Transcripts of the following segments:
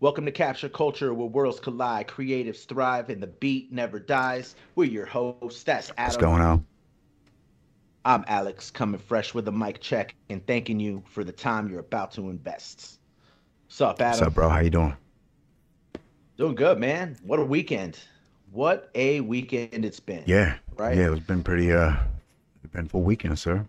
Welcome to Capture Culture, where worlds collide, creatives thrive, and the beat never dies. We're your hosts. That's Adam. What's going on? I'm Alex, coming fresh with a mic check and thanking you for the time you're about to invest. What's up, Adam? What's up, bro? How you doing? Doing good, man. What a weekend. What a weekend it's been. Yeah. Right? Yeah, it's been pretty eventful weekend, sir.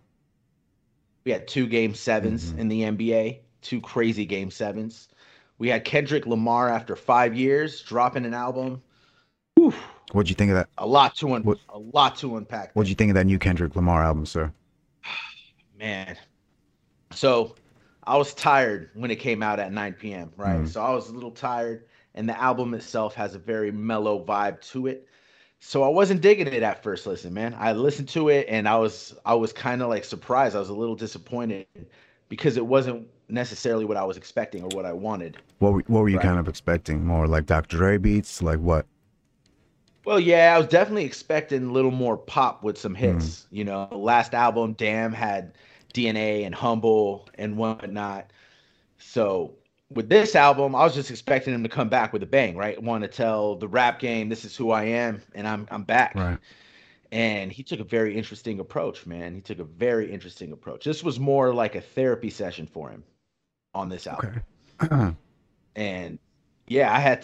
We had two Game 7s in the NBA, two crazy Game 7s. We had Kendrick Lamar after 5 years dropping an album. Whew. What'd you think of that? A lot to unpack. What'd you think of that new Kendrick Lamar album, sir? Man, so I was tired when it came out at 9 p.m. Right, so I was a little tired, and the album itself has a very mellow vibe to it. So I wasn't digging it at first listen, man. I listened to it, and I was kind of like surprised. I was a little disappointed because it wasn't necessarily what I was expecting or what I wanted. What were you kind of expecting? More like Dr. Dre beats? Like what? Well, yeah, I was definitely expecting a little more pop with some hits. You know, last album, DAMN, had DNA and Humble and whatnot. So with this album, I was just expecting him to come back with a bang, right? Want to tell the rap game, this is who I am, and I'm back. Right. And he took a very interesting approach, man. He took a very interesting approach. This was more like a therapy session for him on this album. Okay. And yeah,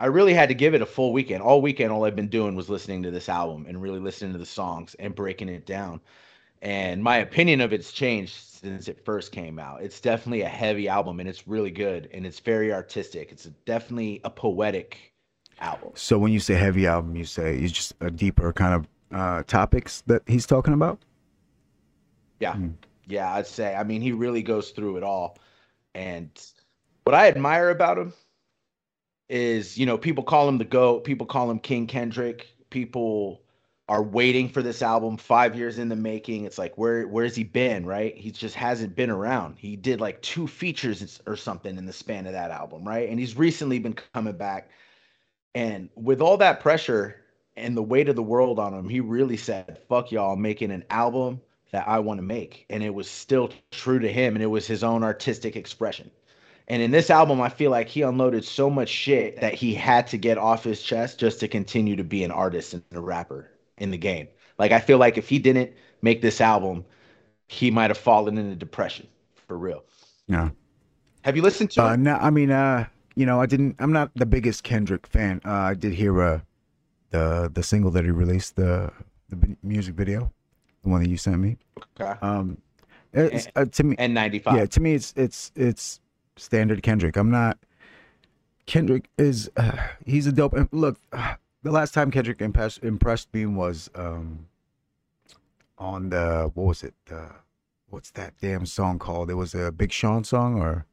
I really had to give it a full weekend. All weekend, all I've been doing was listening to this album and really listening to the songs and breaking it down. And my opinion of it's changed since it first came out. It's definitely a heavy album, and it's really good, and it's very artistic. It's definitely a poetic album. So when you say heavy album, you say it's just a deeper kind of topics that he's talking about? Yeah. Yeah, I'd say. I mean, he really goes through it all. And what I admire about him is, you know, people call him the GOAT. People call him King Kendrick. People are waiting for this album 5 years in the making. It's like, where's he been, right? He just hasn't been around. He did like two features or something in the span of that album, right? And he's recently been coming back. And with all that pressure and the weight of the world on him, he really said, fuck y'all, I'm making an album that I want to make. And it was still true to him, and it was his own artistic expression. And in this album, I feel like he unloaded so much shit that he had to get off his chest just to continue to be an artist and a rapper in the game. Like, I feel like if he didn't make this album, he might have fallen into depression, for real. No. Have you listened to it? No, I mean, you know, I'm not the biggest Kendrick fan. I did hear the single that he released, the music video, the one that you sent me. Okay. It's, to me, N95. Yeah, to me, it's standard Kendrick. I'm not. Kendrick is he's a dope. Look, the last time Kendrick impressed me was on the what was it? What's that damn song called? It was a Big Sean song or.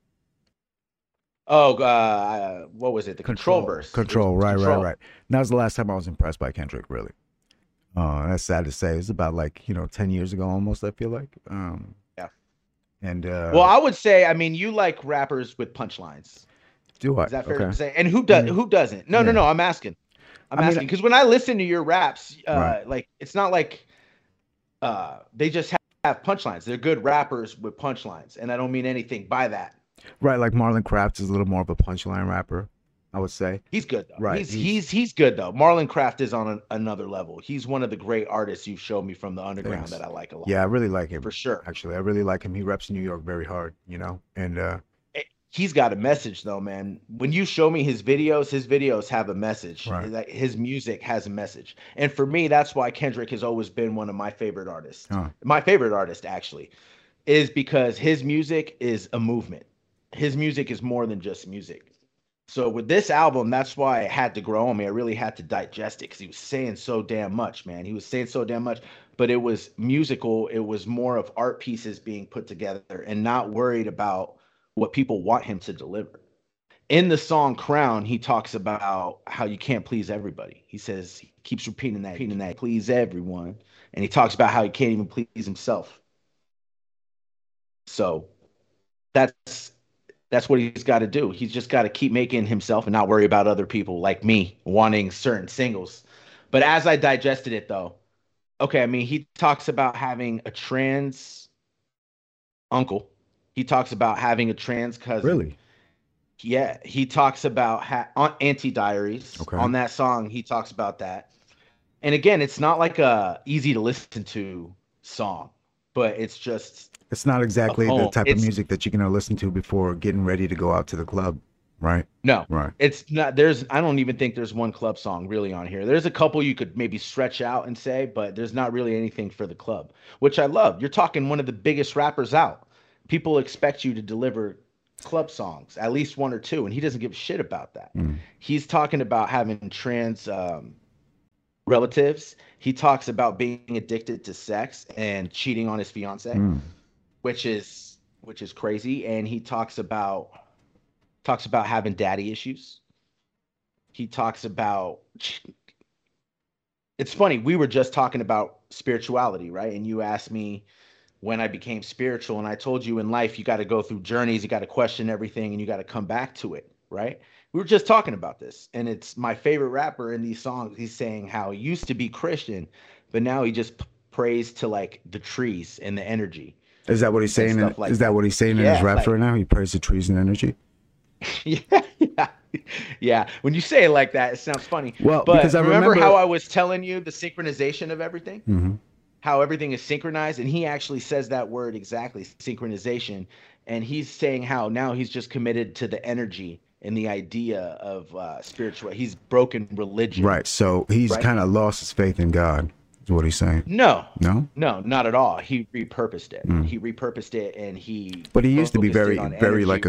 Oh, what was it? The Control verse. Control, right. And that was the last time I was impressed by Kendrick, really. That's sad to say. It's about like, you know, 10 years ago almost, I feel like. Yeah. And well, I would say, I mean, you like rappers with punchlines. Do I? Is that fair to say? And who doesn't? No. I'm asking. I'm asking because when I listen to your raps, like it's not like they just have punchlines. They're good rappers with punchlines, and I don't mean anything by that. Right, like Marlon Craft is a little more of a punchline rapper, I would say. He's good, though. Right. He's good, though. Marlon Craft is on another level. He's one of the great artists you've showed me from the underground that I like a lot. Yeah, I really like him. For sure. Actually, I really like him. He reps New York very hard, you know? And he's got a message, though, man. When you show me his videos have a message. Right. His music has a message. And for me, that's why Kendrick has always been one of my favorite artists. Huh. My favorite artist, actually, is because his music is a movement. His music is more than just music. So with this album, that's why it had to grow on me. I really had to digest it because he was saying so damn much, man. He was saying so damn much, but it was musical. It was more of art pieces being put together and not worried about what people want him to deliver. In the song Crown, he talks about how you can't please everybody. He says, he keeps repeating that, please everyone. And he talks about how he can't even please himself. So that's what he's got to do. He's just got to keep making himself and not worry about other people like me wanting certain singles. But as I digested it, though, okay, I mean, he talks about having a trans uncle. He talks about having a trans cousin. Really? Yeah, he talks about Anti-Diaries. Okay. On that song, he talks about that. And again, it's not like a easy to listen to song, but it's just... It's not exactly the type of music that you're going to listen to before getting ready to go out to the club, right? No. Right. It's not... I don't even think there's one club song really on here. There's a couple you could maybe stretch out and say, but there's not really anything for the club, which I love. You're talking one of the biggest rappers out. People expect you to deliver... club songs, at least one or two, and he doesn't give a shit about that. He's talking about having trans relatives. He talks about being addicted to sex and cheating on his fiance, which is crazy. And he talks about having daddy issues. He talks about... It's funny, we were just talking about spirituality, right? And you asked me when I became spiritual, and I told you in life, you got to go through journeys, you got to question everything, and you got to come back to it, right? We were just talking about this, and it's my favorite rapper in these songs. He's saying how he used to be Christian, but now he just prays to like the trees and the energy. Is that what he's saying? Is that what he's saying in his rap right now? He prays to trees and energy. Yeah. When you say it like that, it sounds funny. Well, but because I remember how I was telling you the synchronization of everything. Mm-hmm. How everything is synchronized, and he actually says that word exactly, synchronization. And he's saying how now he's just committed to the energy and the idea of spiritual. He's broken religion, right? So he's kind of lost his faith in God, is what he's saying. No, not at all. He repurposed it. He repurposed it, and he... But he used to be very like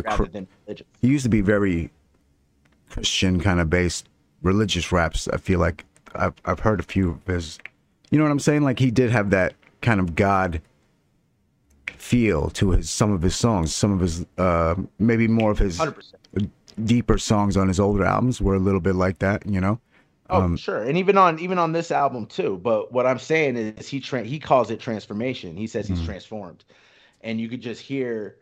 he used to be very Christian kind of based religious raps. I feel like I've heard a few of his. You know what I'm saying? Like, he did have that kind of God feel to some of his songs. Some of his, maybe more of his 100%. Deeper songs on his older albums were a little bit like that, you know? Sure. And even on this album, too. But what I'm saying is he calls it transformation. He says he's transformed. And you could just hear...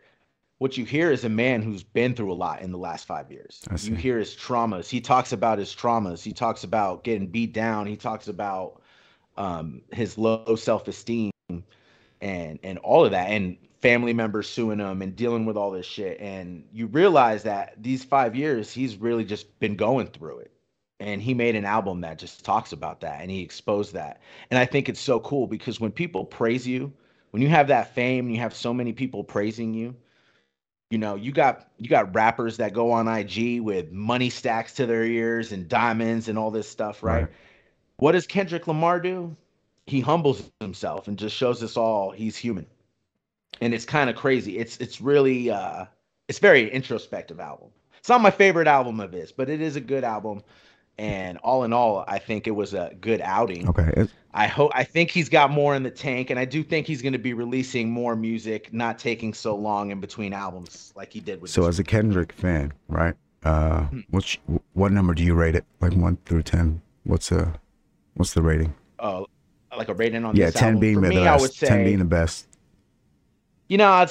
What you hear is a man who's been through a lot in the last 5 years. You hear his traumas. He talks about his traumas. He talks about getting beat down. He talks about... his low self-esteem and all of that, and family members suing him and dealing with all this shit. And you realize that these 5 years, he's really just been going through it. And he made an album that just talks about that, and he exposed that. And I think it's so cool because when people praise you, when you have that fame and you have so many people praising you, you know, you got rappers that go on IG with money stacks to their ears and diamonds and all this stuff, right? What does Kendrick Lamar do? He humbles himself and just shows us all he's human. And it's kind of crazy. It's really, it's very introspective album. It's not my favorite album of his, but it is a good album. And all in all, I think it was a good outing. Okay. I think he's got more in the tank, and I do think he's going to be releasing more music, not taking so long in between albums like he did with... So as a Kendrick fan, right? What number do you rate it? Like 1 through 10? What's the rating? Oh, like a rating on this album? 10 being the best. 10 being the best. You know, I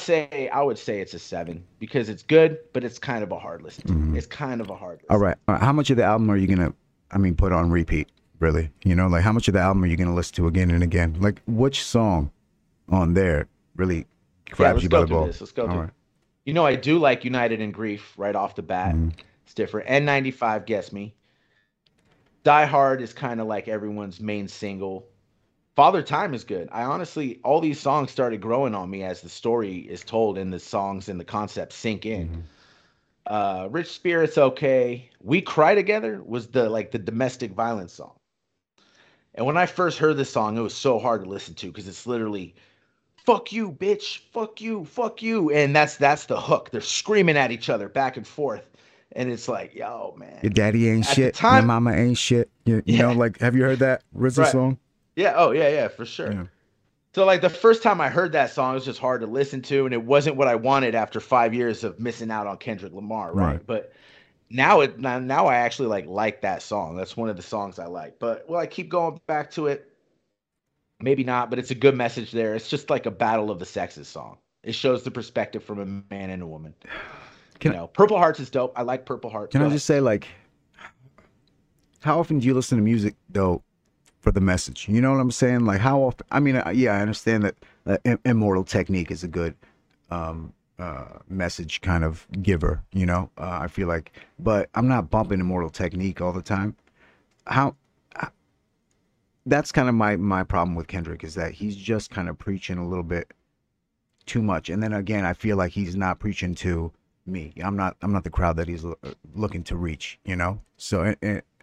would say it's a 7 because it's good, but it's kind of a hard listen. It's kind of a hard listen. All right. How much of the album are you gonna, put on repeat? Really? You know, like how much of the album are you gonna listen to again and again? Like, which song on there really grabs you by the ball? Let's go through this. You know, I do like "United in Grief" right off the bat. It's different. N95 gets me. Die Hard is kind of like everyone's main single. Father Time is good. I honestly, all these songs started growing on me as the story is told and the songs and the concepts sink in. Rich Spirit's okay. We Cry Together was the domestic violence song. And when I first heard this song, it was so hard to listen to because it's literally, fuck you, bitch, fuck you. And that's the hook. They're screaming at each other back and forth. And it's like, yo, man. Your daddy ain't shit. Time, my mama ain't shit. You know, like, have you heard that RZA song? Yeah. Oh, yeah, for sure. Yeah. So, like, the first time I heard that song, it was just hard to listen to. And it wasn't what I wanted after 5 years of missing out on Kendrick Lamar, right? But now I actually, like that song. That's one of the songs I like. But will I keep going back to it? Maybe not, but it's a good message there. It's just like a battle of the sexes song. It shows the perspective from a man and a woman. Purple Hearts is dope. I like Purple Hearts. Can I just say, like, how often do you listen to music, though, for the message? You know what I'm saying? Like, how often? I understand that Immortal Technique is a good message kind of giver, you know. I feel like, but I'm not bumping Immortal Technique all the time. That's kind of my problem with Kendrick, is that he's just kind of preaching a little bit too much. And then again, I feel like he's not preaching to me. I'm not the crowd that he's looking to reach, you know. So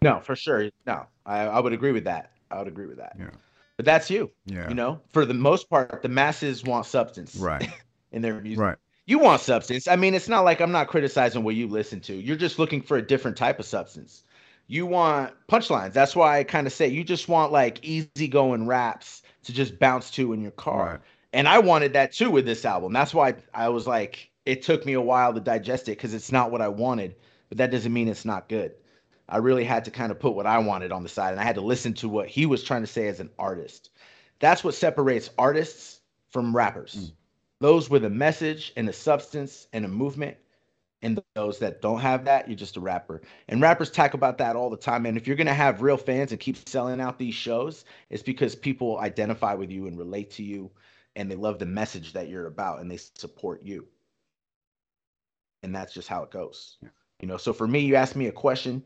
no, for sure. No, I would agree with that. I would agree with that. Yeah. But that's you. Yeah. You know, for the most part, the masses want substance. Right. In their music. Right. You want substance. I mean, it's not like I'm not criticizing what you listen to. You're just looking for a different type of substance. You want punchlines. That's why I kind of say you just want like easygoing raps to just bounce to in your car. Right. And I wanted that too with this album. That's why I was like, it took me a while to digest it because it's not what I wanted. But that doesn't mean it's not good. I really had to kind of put what I wanted on the side, and I had to listen to what he was trying to say as an artist. That's what separates artists from rappers. Mm. Those with a message and a substance and a movement, and those that don't have that, you're just a rapper. And rappers talk about that all the time. And if you're going to have real fans and keep selling out these shows, it's because people identify with you and relate to you, and they love the message that you're about, and they support you. And that's just how it goes. Yeah. You know, so for me, you asked me a question.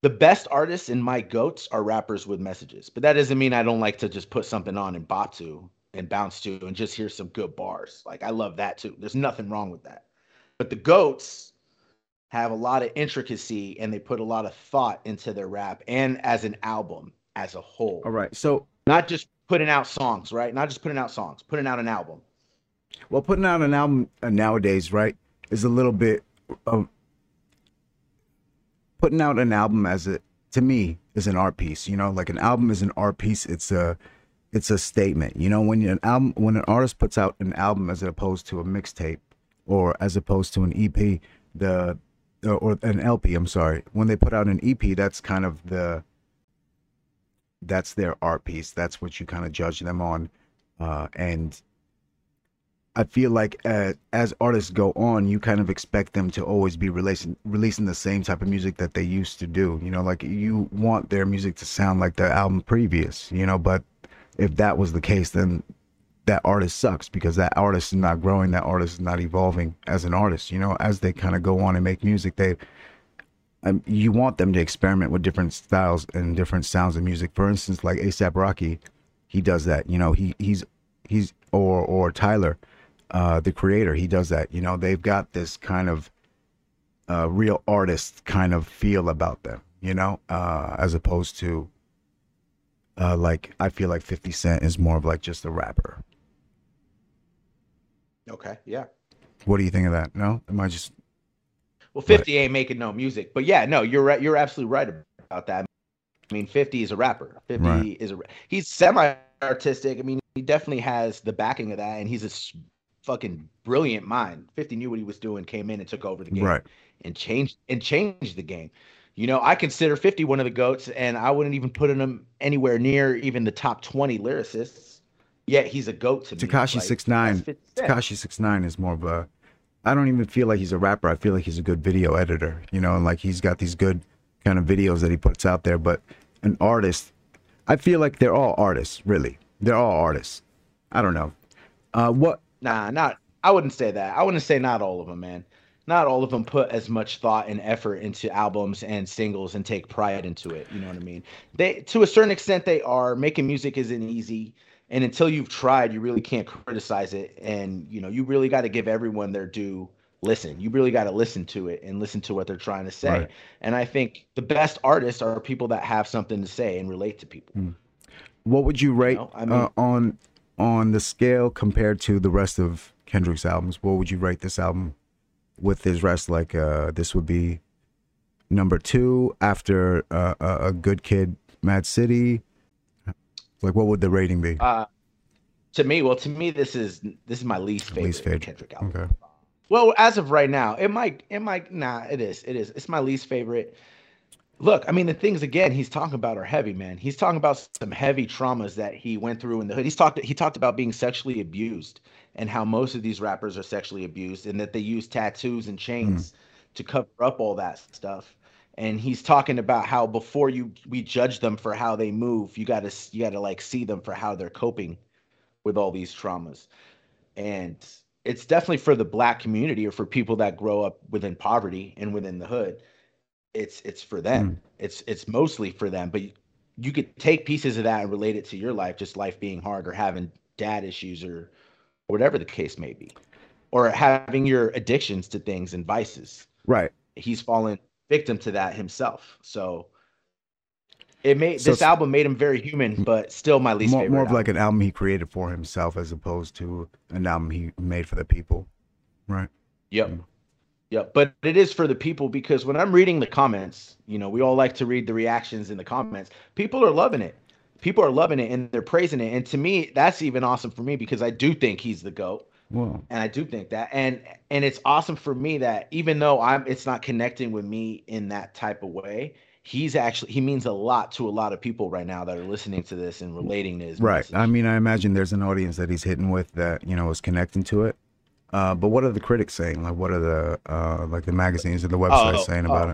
The best artists and my goats are rappers with messages, but that doesn't mean I don't like to just put something on and bop to and bounce to and just hear some good bars. Like, I love that too. There's nothing wrong with that. But the goats have a lot of intricacy, and they put a lot of thought into their rap and as an album as a whole. All right. So not just putting out songs, right? Not just putting out songs, putting out an album. Well, putting out an album nowadays, right, is a little bit of putting out an album to me is an art piece, you know, like an album is an art piece. It's a statement, you know, when an artist puts out an album as opposed to a mixtape or as opposed to an EP, or an LP, I'm sorry, when they put out an EP, that's kind of that's their art piece. That's what you kind of judge them on. And I feel like as artists go on, you kind of expect them to always be releasing the same type of music that they used to do. You know, like you want their music to sound like the album previous, you know, but if that was the case, then that artist sucks because that artist is not growing. That artist is not evolving as an artist, you know. As they kind of go on and make music, you want them to experiment with different styles and different sounds of music. For instance, like A$AP Rocky, he does that, you know, or Tyler, the Creator, he does that, you know. They've got this kind of real artist kind of feel about them, you know, as opposed to like, I feel like 50 Cent is more of like just a rapper. Okay, yeah. What do you think of that? No, am I just? Well, 50 ain't making no music, but yeah, no, you're right. You're absolutely right about that. I mean, 50 is a rapper. 50 right. He's semi-artistic. I mean, he definitely has the backing of that, and he's a fucking brilliant mind. 50 knew what he was doing, came in and took over the game, right, and changed the game. You know, I consider 50 one of the GOATs, and I wouldn't even put him anywhere near even the top 20 lyricists. Yet he's a GOAT to me. Tekashi 6ix9ine is more of a, I don't even feel like he's a rapper. I feel like he's a good video editor, you know, and like he's got these good kind of videos that he puts out there. But an artist, I feel like they're all artists, really. They're all artists. I don't know. I wouldn't say that. I wouldn't say not all of them, man. Not all of them put as much thought and effort into albums and singles and take pride into it. You know what I mean? They, to a certain extent, they are. Making music isn't easy, and until you've tried, you really can't criticize it. And you know, you really got to give everyone their due. Listen, you really got to listen to it and listen to what they're trying to say. Right. And I think the best artists are people that have something to say and relate to people. Mm. What would you rate on the scale compared to the rest of Kendrick's albums? What would you rate this album with his rest? Like this would be number 2 after a Good Kid, M.A.A.D City. Like, what would the rating be? To me, this is my least favorite Kendrick album. Okay. Well, as of right now, it is. It's my least favorite. Look, I mean, the things, again, he's talking about are heavy, man. He's talking about some heavy traumas that he went through in the hood. He talked about being sexually abused and how most of these rappers are sexually abused and that they use tattoos and chains to cover up all that stuff. And he's talking about how before we judge them for how they move, you gotta like see them for how they're coping with all these traumas. And it's definitely for the Black community or for people that grow up within poverty and within the hood. It's for them. It's mostly for them. But you could take pieces of that and relate it to your life, just life being hard or having dad issues or whatever the case may be, or having your addictions to things and vices. Right. He's fallen victim to that himself. So it made this album made him very human, but still my least favorite. More of like an album he created for himself as opposed to an album he made for the people. Right. Yep. Yeah. Yep. But it is for the people, because when I'm reading the comments, you know, we all like to read the reactions in the comments. People are loving it. People are loving it and they're praising it. And to me, that's even awesome for me, because I do think he's the GOAT. Whoa. And I do think that, and it's awesome for me that even though it's not connecting with me in that type of way, he means a lot to a lot of people right now that are listening to this and relating to his message. I mean, I imagine there's an audience that he's hitting with that, you know, is connecting to it. But what are the critics saying? Like, what are the like the magazines or the websites saying about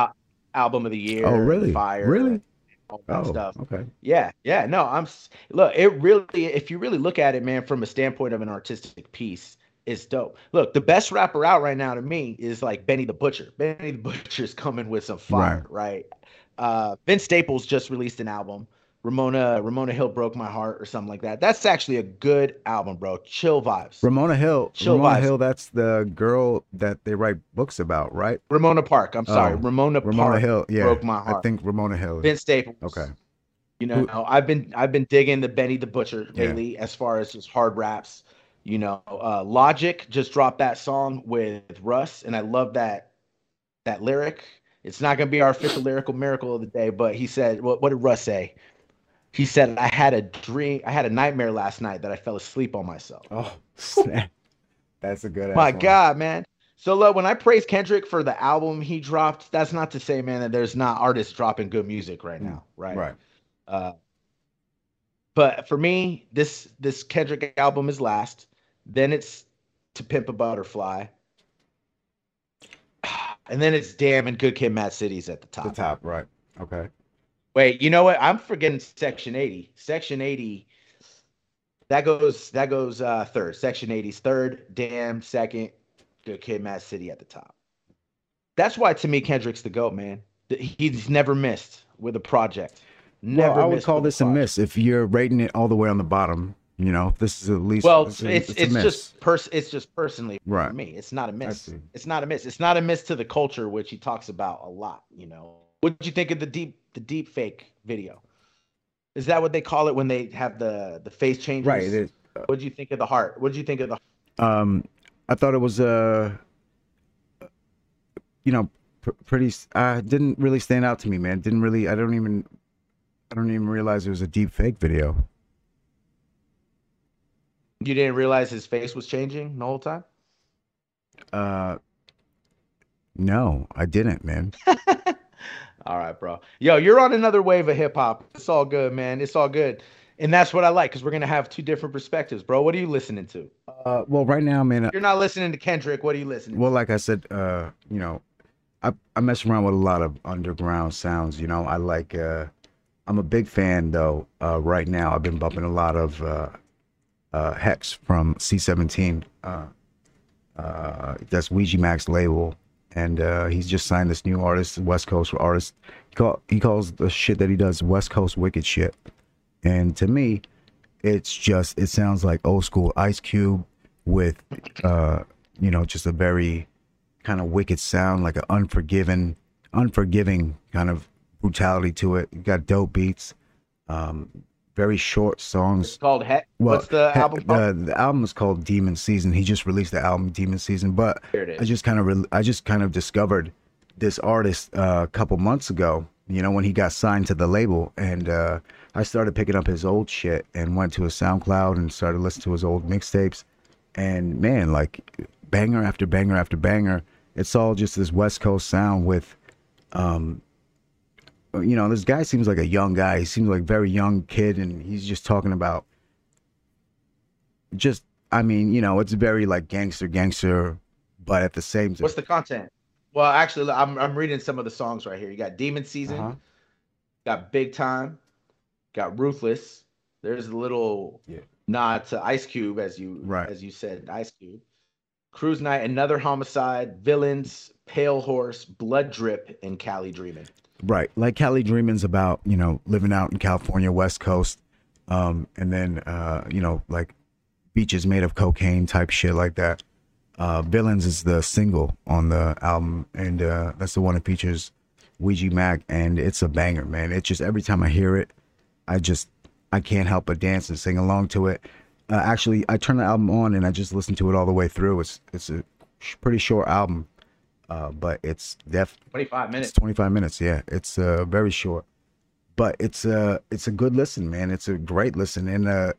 it? Album of the year. Oh, really? Fire. Really? All that stuff. Okay. Yeah. No, look. It really, if you really look at it, man, from a standpoint of an artistic piece, it's dope. Look, the best rapper out right now to me is like Benny the Butcher. Benny the Butcher's coming with some fire, right? Vince Staples just released an album. Ramona Hill Broke My Heart or something like that. That's actually a good album, bro. Chill vibes. Ramona Hill, that's the girl that they write books about, right? Ramona Park. I'm sorry. Ramona Park Broke My Heart. I think Ramona Hill. Vince Staples. Okay. You know, I've been digging the Benny the Butcher lately as far as just hard raps. You know, Logic just dropped that song with Russ, and I love that lyric. It's not gonna be our official lyrical miracle of the day, but he said, what did Russ say? He said, I had a nightmare last night that I fell asleep on myself. Oh, snap. That's a good My God, man. So, look, when I praise Kendrick for the album he dropped, that's not to say, man, that there's not artists dropping good music right now, right? Right. But for me, this Kendrick album is last. Then it's To Pimp a Butterfly. And then it's DAMN and Good Kid, M.A.A.D City's at the top. The top, right. Okay. Wait, you know what? I'm forgetting Section 80. Section 80, that goes third. Section 80's third, DAMN second, Good Kid, M.A.A.D City at the top. That's why, to me, Kendrick's the GOAT, man. He's never missed with a project. Never. Well, I would call this a miss if you're rating it all the way on the bottom. You know, this is at least. Well, it's just personally for me. It's not a miss. It's not a miss. It's not a miss to the culture, which he talks about a lot. You know, what did you think of the deep fake video? Is that what they call it when they have the face changes? Right. What did you think of the heart? What did you think of the? I thought it was pretty. Didn't really stand out to me, man. Didn't really. I don't even realize it was a deep fake video. You didn't realize his face was changing the whole time? No, I didn't, man. All right, bro. Yo, you're on another wave of hip hop. It's all good, man. It's all good. And that's what I like, because we're going to have two different perspectives, bro. What are you listening to? Well, right now, man. You're not listening to Kendrick. What are you listening to? Well, like I said, you know, I mess around with a lot of underground sounds. You know, I like, I'm a big fan, though. Right now, I've been bumping a lot of Hexxx from C17. That's Ouija Mac's label, and he's just signed this new artist, West Coast artist. He calls the shit that he does West Coast wicked shit, and to me, it sounds like old school Ice Cube with you know, just a very kind of wicked sound, like an unforgiving kind of brutality to it. You got dope beats. Very short songs. It's called Hexxx. Well, what's the album called? The album is called Demon Season. He just released the album Demon Season, but I just kind of discovered this artist a couple months ago, you know, when he got signed to the label, and I started picking up his old shit and went to his SoundCloud and started listening to his old mixtapes, and man, like banger after banger after banger. It's all just this West Coast sound with you know, this guy seems like a young guy. He seems like a very young kid, and he's just talking about just, I mean, you know, it's very like gangster, but at the same time. What's the content? Well, actually, I'm reading some of the songs right here. You got Demon Season, got Big Time, got Ruthless. There's a little nod to Ice Cube, as you said, Ice Cube. Cruise Night, Another Homicide, Villains, Pale Horse, Blood Drip, and Cali Dreamin'. Right. Like Cali Dreamin's about, you know, living out in California, West Coast. And then, you know, like beaches made of cocaine type shit like that. Villains is the single on the album. And that's the one that features Ouija Mac. And it's a banger, man. It's just every time I hear it, I can't help but dance and sing along to it. Actually, I turned the album on and I just listened to it all the way through. It's a pretty short album, but it's definitely 25 minutes. It's 25 minutes, yeah. It's very short, but it's a good listen, man. It's a great listen, and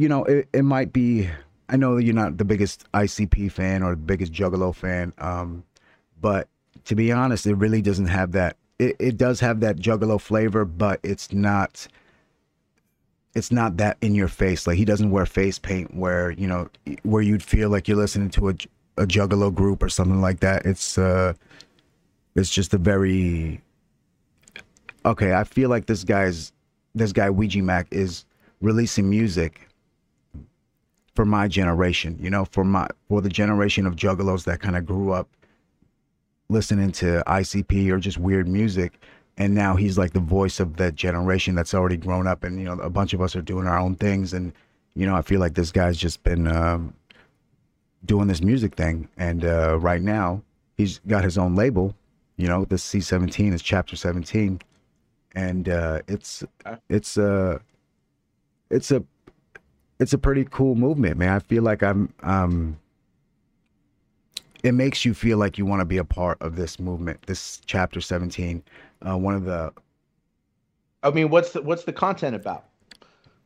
you know, it might be. I know that you're not the biggest ICP fan or the biggest Juggalo fan, but to be honest, it really doesn't have that. It does have that Juggalo flavor, but it's not. It's not that in your face. Like, he doesn't wear face paint where, you know, where you'd feel like you're listening to a Juggalo group or something like that. It's just a very, okay, I feel like this guy Ouija Mac is releasing music for my generation, you know, for the generation of Juggalos that kind of grew up listening to ICP or just weird music. And now he's like the voice of that generation that's already grown up, and you know, a bunch of us are doing our own things, and you know, I feel like this guy's just been doing this music thing, and right now he's got his own label, you know, the C17 is Chapter 17, and it's a pretty cool movement, man. I feel like I'm it makes you feel like you want to be a part of this movement, this Chapter 17. One of the, I mean, what's the content about?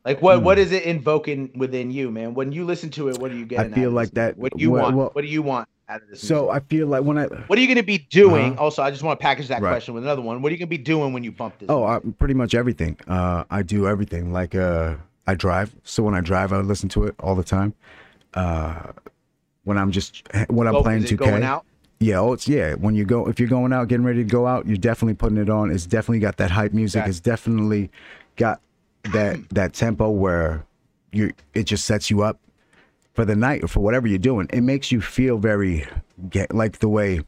Like, what is it invoking within you, man? When you listen to it, what do you get? I feel like that. What do you want out of this? So I feel like what are you going to be doing? Also, I just want to package that question with another one. What are you going to be doing when you bump this? Oh, pretty much everything. I do everything. Like, I drive. So when I drive, I listen to it all the time. When I'm playing 2K. Going out? Yeah, when you go, if you're going out, getting ready to go out, you're definitely putting it on. It's definitely got that hype music. It's definitely got that tempo where it just sets you up for the night or for whatever you're doing. It makes you feel like the way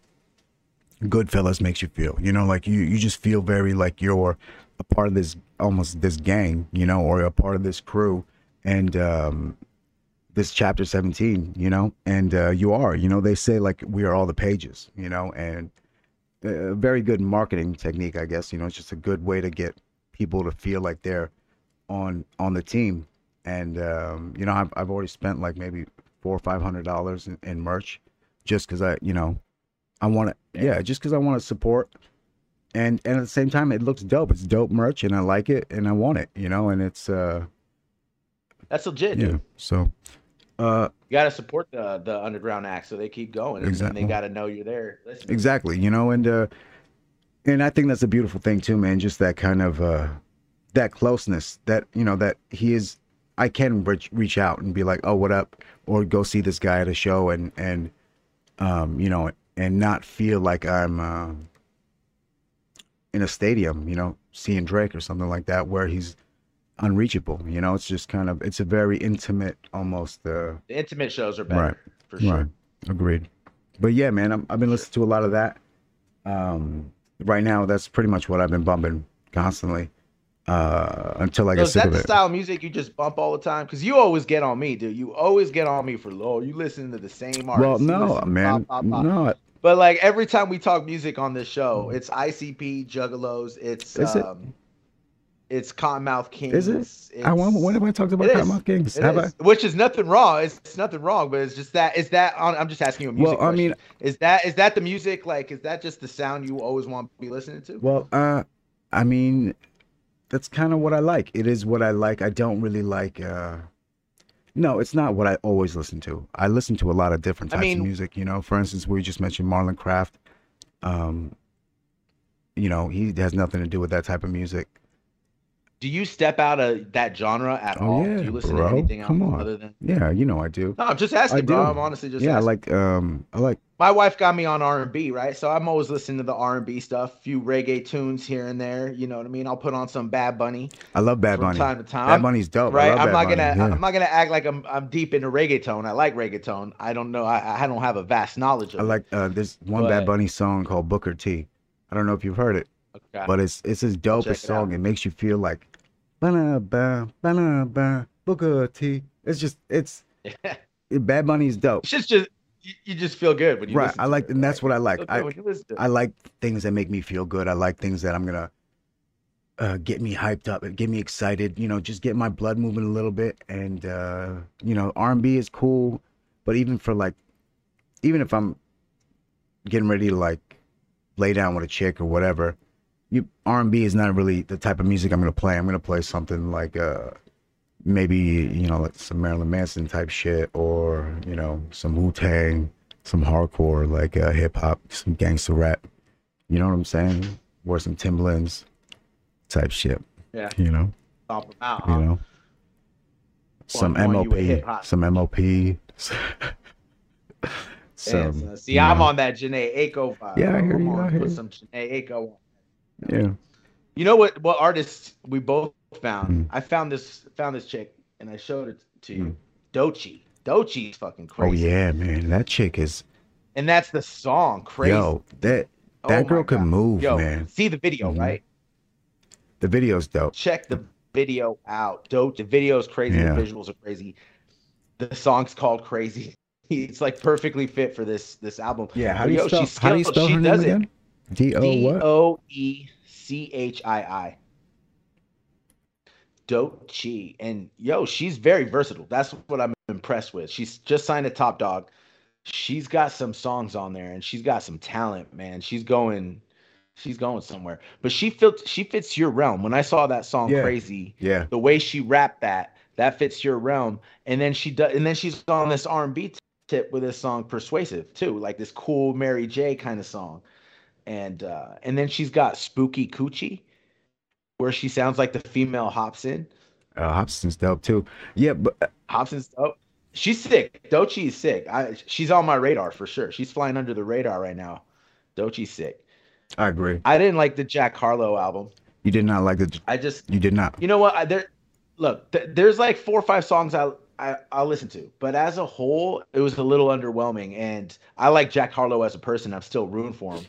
Goodfellas makes you feel. You know, like you just feel very like you're a part of this, almost this gang, you know, or a part of this crew. And this Chapter 17, you know, and you are, you know, they say like we are all the pages, you know, and a very good marketing technique, I guess, you know, it's just a good way to get people to feel like they're on the team. And, you know, I've already spent like maybe $400 or $500 in merch just because I want to, just because I want to support. And at the same time, it looks dope. It's dope merch and I like it and I want it, you know, and it's, that's legit. Yeah. Dude. So, you got to support the underground acts so they keep going. Exactly. And they got to know you're there. Listening. Exactly. You know, and I think that's a beautiful thing too, man. Just that kind of, that closeness that, you know, that he is, I can reach out and be like, oh, what up? Or go see this guy at a show and you know, and not feel like I'm, in a stadium, you know, seeing Drake or something like that, where he's unreachable, you know. It's just kind of, it's a very intimate, almost the intimate shows are better, right? For sure, right. Agreed. But yeah, man, I've been listening to a lot of that. Right now, that's pretty much what I've been bumping constantly until I get sick of it. Is that the style of music you just bump all the time? Because you always get on me, dude. You always get on me for low. You listen to the same artists. Well, no, man, no. But like every time we talk music on this show, it's ICP, Juggalos, it's Cottonmouth Kings. Is it? When have I talked about Cottonmouth Kings? Which is nothing wrong. It's nothing wrong, but it's just that. Is that? I'm just asking you a music question. I mean, is that the music? Like, is that just the sound you always want to be listening to? Well, I mean, that's kind of what I like. It is what I like. I don't really like. No, it's not what I always listen to. I listen to a lot of different types of music. You know, for instance, we just mentioned Marlon Craft. You know, he has nothing to do with that type of music. Do you step out of that genre at all? Yeah, do you listen to anything else other than? Yeah, you know I do. No, I'm just asking, bro. I'm honestly just asking. I like my wife got me on R&B, right? So I'm always listening to the R&B stuff, a few reggae tunes here and there. You know what I mean? I'll put on some Bad Bunny. I love Bad Bunny. From time to time. Bad Bunny's dope. Right? I'm not gonna act like I'm deep into reggaeton. I like reggaeton. I don't know. I don't have a vast knowledge of it. I like there's one Bad Bunny song called Booker T. I don't know if you've heard it, okay, but it's his dopest song. It makes you feel like Booker T. It's just Bad Bunny's dope. It's just you just feel good when you listen to it. Right, and that's what I like. I like things that make me feel good. I like things that I'm gonna get me hyped up and get me excited. You know, just get my blood moving a little bit. And you know, R&B is cool, but even if I'm getting ready to lay down with a chick or whatever, R&B is not really the type of music I'm gonna play. I'm gonna play something like maybe, you know, like some Marilyn Manson type shit, or, you know, some Wu-Tang, some hardcore, like hip hop, some gangster rap. You know what I'm saying? Or some Timberlands type shit. Yeah. You know? Stop out, you know? Some MOP. Some MOP. See, I'm on that Janae Aiko vibe. Yeah, I hear you. Put some Janae Aiko on. Yeah. You know what artists we both found? Mm-hmm. I found this chick and I showed it to you. Mm-hmm. Doechii. Doechii's fucking crazy. Oh yeah, man. That chick is. And that's the song, Crazy. Yo, that girl can move, man. See the video, mm-hmm, right? The video's dope. Check the video out. Dope. The video's crazy. Yeah. The visuals are crazy. The song's called Crazy. It's like perfectly fit for this album. Yeah. How do you spell? How do you spell her name again? DOECHII. Doechii. And yo, she's very versatile. That's what I'm impressed with. She's just signed a Top Dog. She's got some songs on there and she's got some talent, man. She's going somewhere. But she fits your realm. When I saw that song Crazy, the way she rapped that fits your realm. And then she's on this R&B tip with this song Persuasive too, like this cool Mary J kind of song. And then she's got Spooky Coochie, where she sounds like the female Hobson. Hobson's dope too. Yeah, but Hobson's dope. She's sick. Doechii's sick. She's on my radar for sure. She's flying under the radar right now. Doechii's sick. I agree. I didn't like the Jack Harlow album. You did not like the. I just. You did not. You know what? There's like 4 or 5 songs I'll listen to, but as a whole, it was a little underwhelming. And I like Jack Harlow as a person. I'm still rooting for him,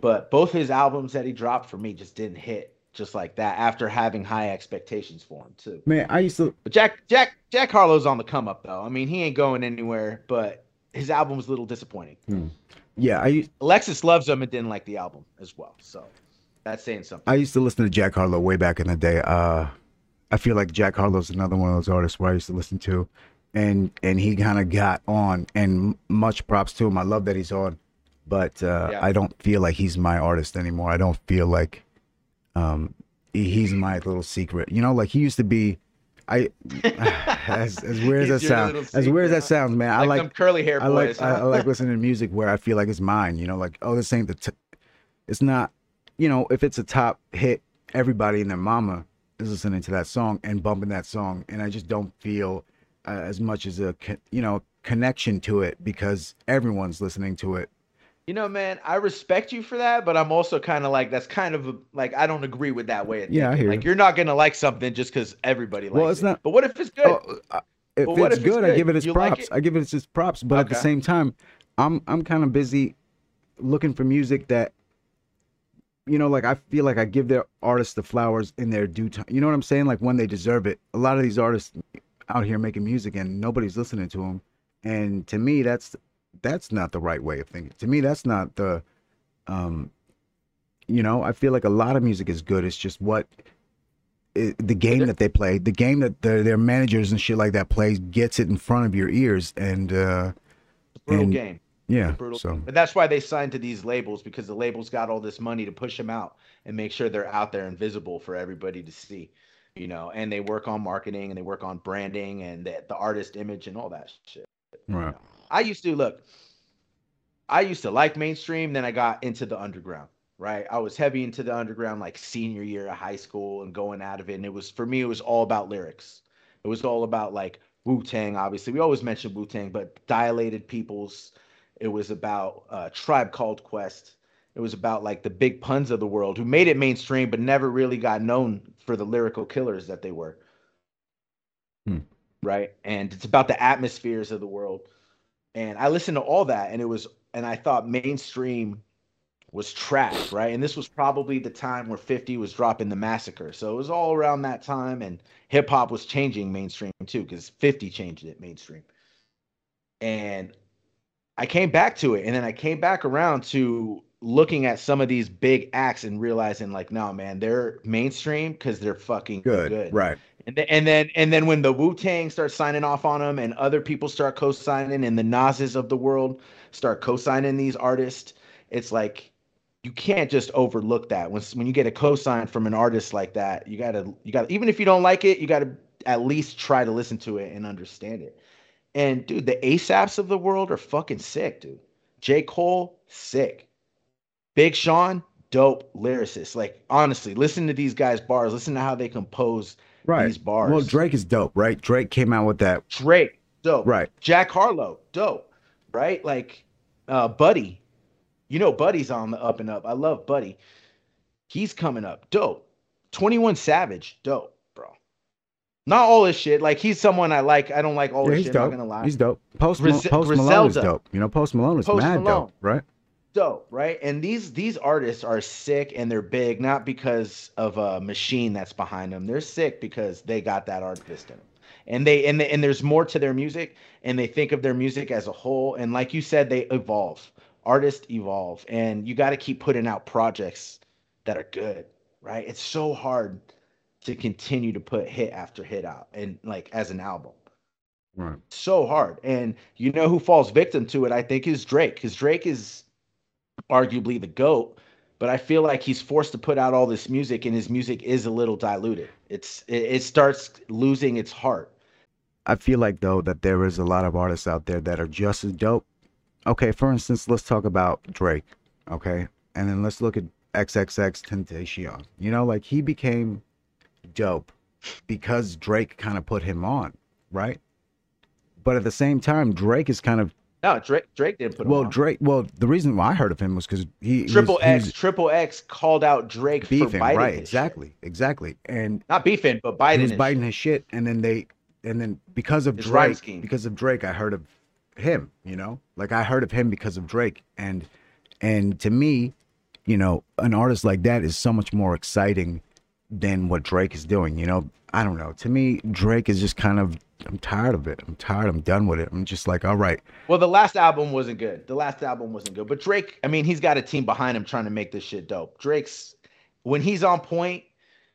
but both his albums that he dropped for me just didn't hit. Just like that, after having high expectations for him too. Man, I used to. But Jack Harlow's on the come up though. I mean, he ain't going anywhere. But his album was a little disappointing. Hmm. Yeah, Alexis loves him and didn't like the album as well. So that's saying something. I used to listen to Jack Harlow way back in the day. I feel like Jack Harlow's another one of those artists where I used to listen to, and he kind of got on. And much props to him. I love that he's on, but I don't feel like he's my artist anymore. I don't feel like. He's my little secret, you know, like he used to be. As weird as that sounds, man, I like them curly hair boys. I like listening to music where I feel like it's mine, you know, like, oh, this ain't it's not, you know, if it's a top hit, everybody and their mama is listening to that song and bumping that song, and I just don't feel as much as a connection to it because everyone's listening to it. You know, man, I respect you for that, but I'm also kind of like, that's kind of like, I don't agree with that way. Yeah, I hear. Like, you're not going to like something just because everybody likes it. Well, it's not. But what if it's good? If it's good, I give it its props. I give it its props. But at the same time, I'm kind of busy looking for music that, you know, like I feel like I give their artists the flowers in their due time. You know what I'm saying? Like when they deserve it. A lot of these artists out here making music and nobody's listening to them. And to me, that's not the right way of thinking. To me, that's not the, you know, I feel like a lot of music is good. It's just the game that they play, the game that their managers and shit like that plays, gets it in front of your ears. And brutal game. Yeah. Brutal. So. But that's why they signed to these labels, because the labels got all this money to push them out and make sure they're out there and visible for everybody to see, you know, and they work on marketing and they work on branding and the artist image and all that shit. Right. You know? I used to like mainstream, then I got into the underground, right? I was heavy into the underground like senior year of high school and going out of it. And it was, for me, it was all about lyrics. It was all about like Wu-Tang, obviously. We always mention Wu-Tang, but Dilated Peoples It was about Tribe Called Quest. It was about like the Big Puns of the world who made it mainstream but never really got known for the lyrical killers that they were. Hmm. Right. And it's about the atmospheres of the world. And I listened to all that, and it was, and I thought mainstream was trash. Right. And this was probably the time where 50 was dropping The Massacre. So it was all around that time, and hip hop was changing mainstream too, because 50 changed it mainstream. And I came back to it, and then I came back around to looking at some of these big acts and realizing like, no, man, they're mainstream because they're fucking good. Right. And then when the Wu-Tang starts signing off on them, and other people start co-signing, and the Nas's of the world start co-signing these artists, it's like you can't just overlook that. When you get a co-sign from an artist like that, you gotta even if you don't like it, you gotta at least try to listen to it and understand it. And dude, the ASAPs of the world are fucking sick, dude. J. Cole, sick. Big Sean, dope lyricist. Like honestly, listen to these guys' bars. Listen to how they compose. Right. These bars. Well, Drake is dope, right? Drake came out with that. Drake, dope. Right. Jack Harlow, dope. Right? Like Buddy. You know Buddy's on the up and up. I love Buddy. He's coming up. Dope. 21 Savage, dope, bro. Not all his shit. Like he's someone I like. I don't like all his shit. Dope. I'm not gonna lie. He's dope. Post Malone is dope. You know, Post Malone is mad dope, right? Dope, right? And these artists are sick, and they're big not because of a machine that's behind them. They're sick because they got that artist in them, and there's more to their music, and they think of their music as a whole. And like you said, they evolve. Artists evolve, and you got to keep putting out projects that are good, right? It's so hard to continue to put hit after hit out, and like as an album. Right. So hard. And you know who falls victim to it, I think, is Drake, because Drake is arguably the GOAT, but I feel like he's forced to put out all this music, and his music is a little diluted. It starts losing its heart. I feel like though that there is a lot of artists out there that are just as dope. Okay, for instance, let's talk about Drake, okay? And then let's look at XXXTentacion. You know, like he became dope because Drake kind of put him on, right? But at the same time, Drake is kind of... No, Drake didn't put him on. Well, the reason why I heard of him was because he... Triple X called out Drake beefing, for biting right, his exactly, shit. Exactly. And not beefing, but biting his shit. He was biting his shit, and then because of Drake, I heard of him, you know? Like, I heard of him because of Drake. And to me, you know, an artist like that is so much more exciting than what Drake is doing, you know? I don't know. To me, Drake is just kind of... I'm tired of it. I'm done with it. I'm just like, all right. Well, the last album wasn't good. But Drake, I mean, he's got a team behind him trying to make this shit dope. Drake's, when he's on point,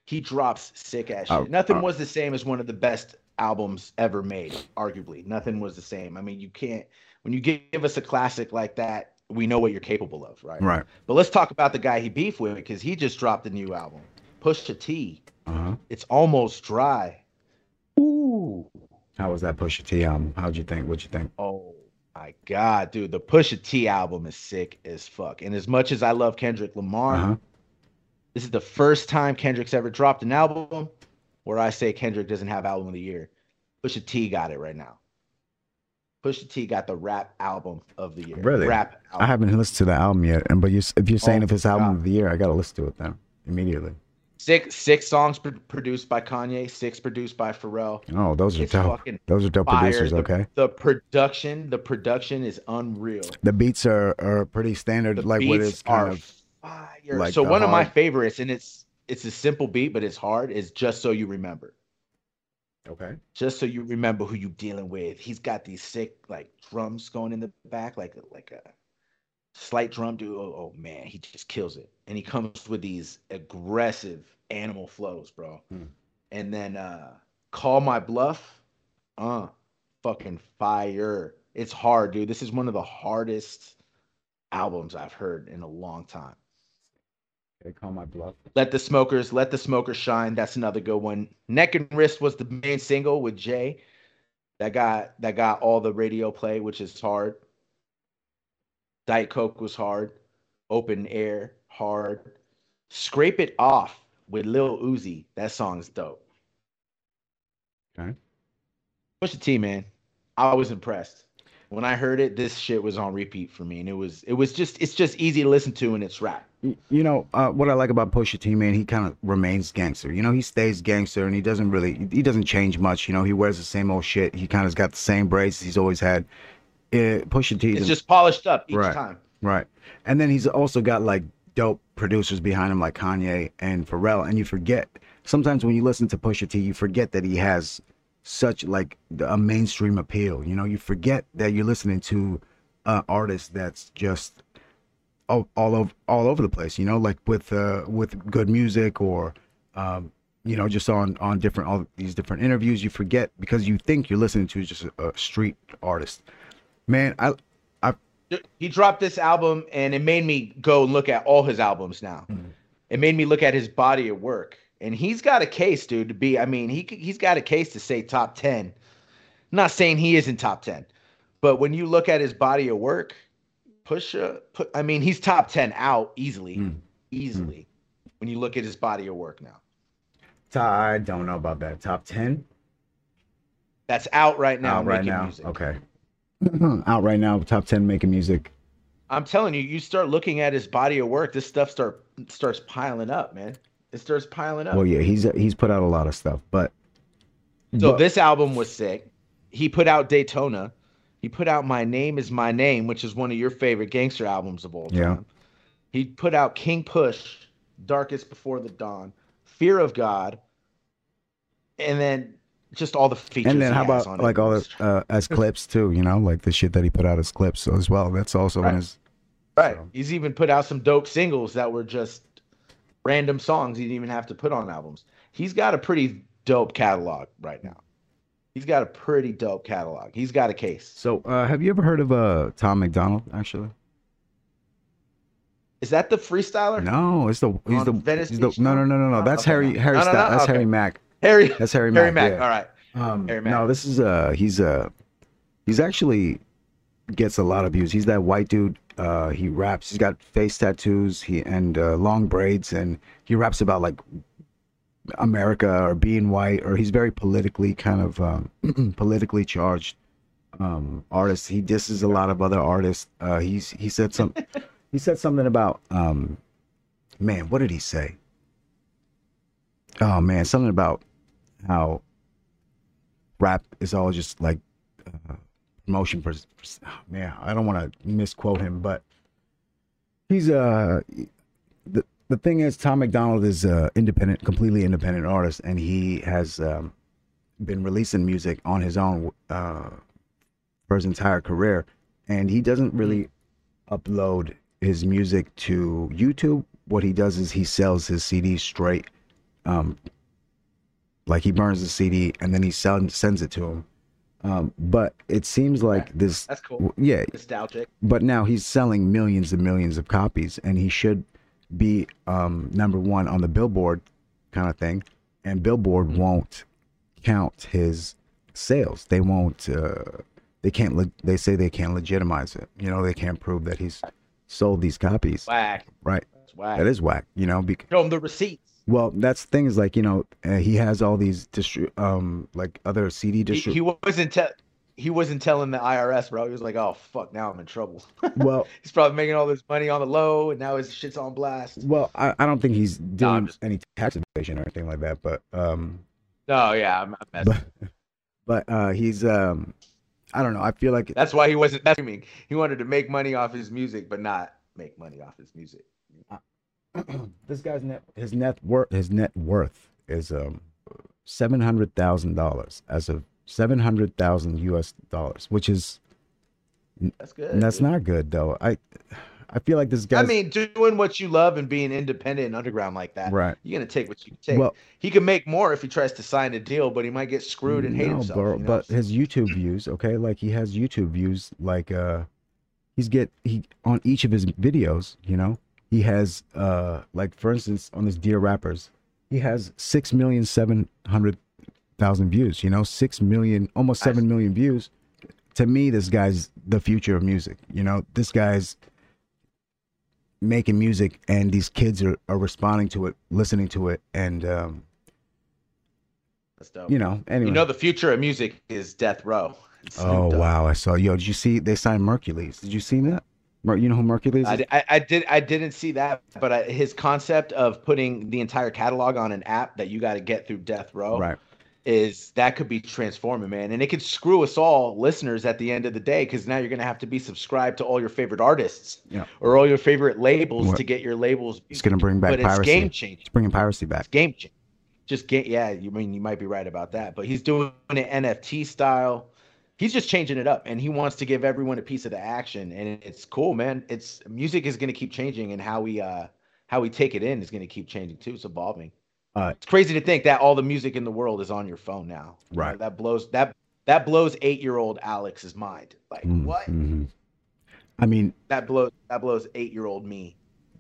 he drops sick ass shit. Nothing was the same as one of the best albums ever made, arguably. Nothing was the same. I mean, you can't, when you give us a classic like that, we know what you're capable of, right? Right. But let's talk about the guy he beefed with, because he just dropped a new album. Pusha T. Uh-huh. It's Almost Dry. Ooh. How was that Pusha T album? How'd you think? What'd you think? Oh my God, dude. The Pusha T album is sick as fuck. And as much as I love Kendrick Lamar, This is the first time Kendrick's ever dropped an album where I say Kendrick doesn't have album of the year. Pusha T got it right now. Pusha T got the rap album of the year. Really? Rap album. I haven't listened to the album yet. And but if you're saying if it's album of the year, I got to listen to it then immediately. Six songs produced by Kanye, 6 produced by Pharrell. Oh, those are dope. Those are dope producers, okay? The production is unreal. The beats are pretty standard. The like what is kind of fire. Like so one of my favorites, and it's a simple beat, but it's hard, is Just So You Remember. Okay. Just So You Remember Who You Dealing With. He's got these sick like drums going in the back, like a slight drum duo. Oh man, he just kills it, and he comes with these aggressive animal flows, bro. And then Call My Bluff, fucking fire. It's hard, dude. This is one of the hardest albums I've heard in a long time. Okay, Call My Bluff. Let the smokers shine, that's another good one. Neck and Wrist was the main single with Jay that got all the radio play, which is hard. Diet Coke was hard. Open Air, hard. Scrape It Off with Lil Uzi. That song's dope. Okay. Pusha T, man. I was impressed. when I heard it, this shit was on repeat for me, and it was just, it's just easy to listen to, and it's rap. You know, what I like about Pusha T, man, he kind of remains gangster. You know, he stays gangster, and he doesn't change much. You know, he wears the same old shit. He kind of's got the same braids he's always had. Pusha T, it's just polished up each time. Right, and then he's also got like dope producers behind him, like Kanye and Pharrell. And you forget sometimes when you listen to Pusha T, you forget that he has such like a mainstream appeal. You know, you forget that you're listening to an artist that's just all over the place, you know, like with good music, or you know, just on different, all these different interviews. You forget because you think you're listening to just a street artist, man. He dropped this album and it made me go look at all his albums now. Mm-hmm. It made me look at his body of work. And he's got a case, dude, to be, I mean, he's got a case to say top 10. I'm not saying he isn't top 10, but when you look at his body of work, I mean, he's top 10 out easily, when you look at his body of work now. I don't know about that. Top 10? That's out right now. Out right now. Music. Okay. Out right now, top 10 making music. I'm telling you, you start looking at his body of work, this stuff starts piling up, man. It starts piling up. Well, yeah, he's put out a lot of stuff, but this album was sick. He put out Daytona. He put out My Name Is My Name, which is one of your favorite gangster albums of all time. Yeah. He put out King Push, Darkest Before the Dawn, Fear of God, and then just all the features. And then how about like all the as clips too, you know, like the shit that he put out as clips as well. That's also in his. Right. So. He's even put out some dope singles that were just random songs he didn't even have to put on albums. He's got a pretty dope catalog right now. He's got a pretty dope catalog. He's got a case. So have you ever heard of Tom McDonald, actually? Is that the freestyler? No, it's the no. That's Harry Styles. That's okay. Harry Mack. That's Harry Mack. Yeah. All right. Harry Mack. No, this is he's actually gets a lot of views. He's that white dude. He raps. He's got face tattoos. And long braids. And he raps about like America or being white. Or he's very politically kind of politically charged artist. He disses a lot of other artists. He said something about man. What did he say? Oh man, something about how rap is all just like. Motion person, man. I don't want to misquote him, but he's the thing is, Tom McDonald is completely independent artist, and he has been releasing music on his own for his entire career, and he doesn't really upload his music to YouTube. What he does is he sells his CD straight, like he burns the CD and then he sends it to him. But it seems like this. That's cool. Yeah. Nostalgic. But now he's selling millions and millions of copies, and he should be #1 on the Billboard kind of thing. And Billboard won't count his sales. They won't. They can't. They say they can't legitimize it. You know, they can't prove that he's sold these copies. Whack. Right. That's whack. That is whack. You know, because show him the receipts. Well, that's the thing is like, you know, he has all these like other CD distributors. He wasn't telling the IRS, bro. He was like, oh, fuck, now I'm in trouble. Well, he's probably making all this money on the low, and now his shit's on blast. Well, I don't think he's doing any tax evasion or anything like that, but oh, yeah, I'm messing. But he's I don't know. I feel like that's why he wasn't streaming. He wanted to make money off his music, but not make money off his music. This guy's net worth is $700,000 as of $700,000 US, which is that's good. And that's not good though. I feel like this guy. I mean, doing what you love and being independent and underground like that. Right. You're gonna take what you can take. Well, he can make more if he tries to sign a deal, but he might get screwed and hate himself. Bro, you know? But his YouTube views, okay, like he has YouTube views, like he on each of his videos, you know. He has, like, for instance, on this Dear Rappers, he has 6,700,000 views, you know, 6 million, almost 7 million views. To me, this guy's the future of music. You know, this guy's making music and these kids are responding to it, listening to it. And That's dope. You know, anyway. You know, the future of music is Death Row. Oh, wow. I saw, yo, did you see they signed Mercules? Did you see that? You know who Mercules is? I didn't see that, but his concept of putting the entire catalog on an app that you got to get through Death Row, right, is that could be transforming, man. And it could screw us all, listeners, at the end of the day, because now you're going to have to be subscribed to all your favorite artists, yeah, or all your favorite labels, what, to get your labels. It's going to bring back piracy. It's game changing. It's bringing piracy back. It's game changing. Just game. Yeah, you mean, you might be right about that, but he's doing it NFT style. He's just changing it up, and he wants to give everyone a piece of the action, and it's cool, man. It's music is going to keep changing, and how we take it in is going to keep changing too. It's evolving. It's crazy to think that all the music in the world is on your phone now. Right. You know, that blows 8-year-old Alex's mind. Like, what? Mm-hmm. I mean, that blows 8-year-old me.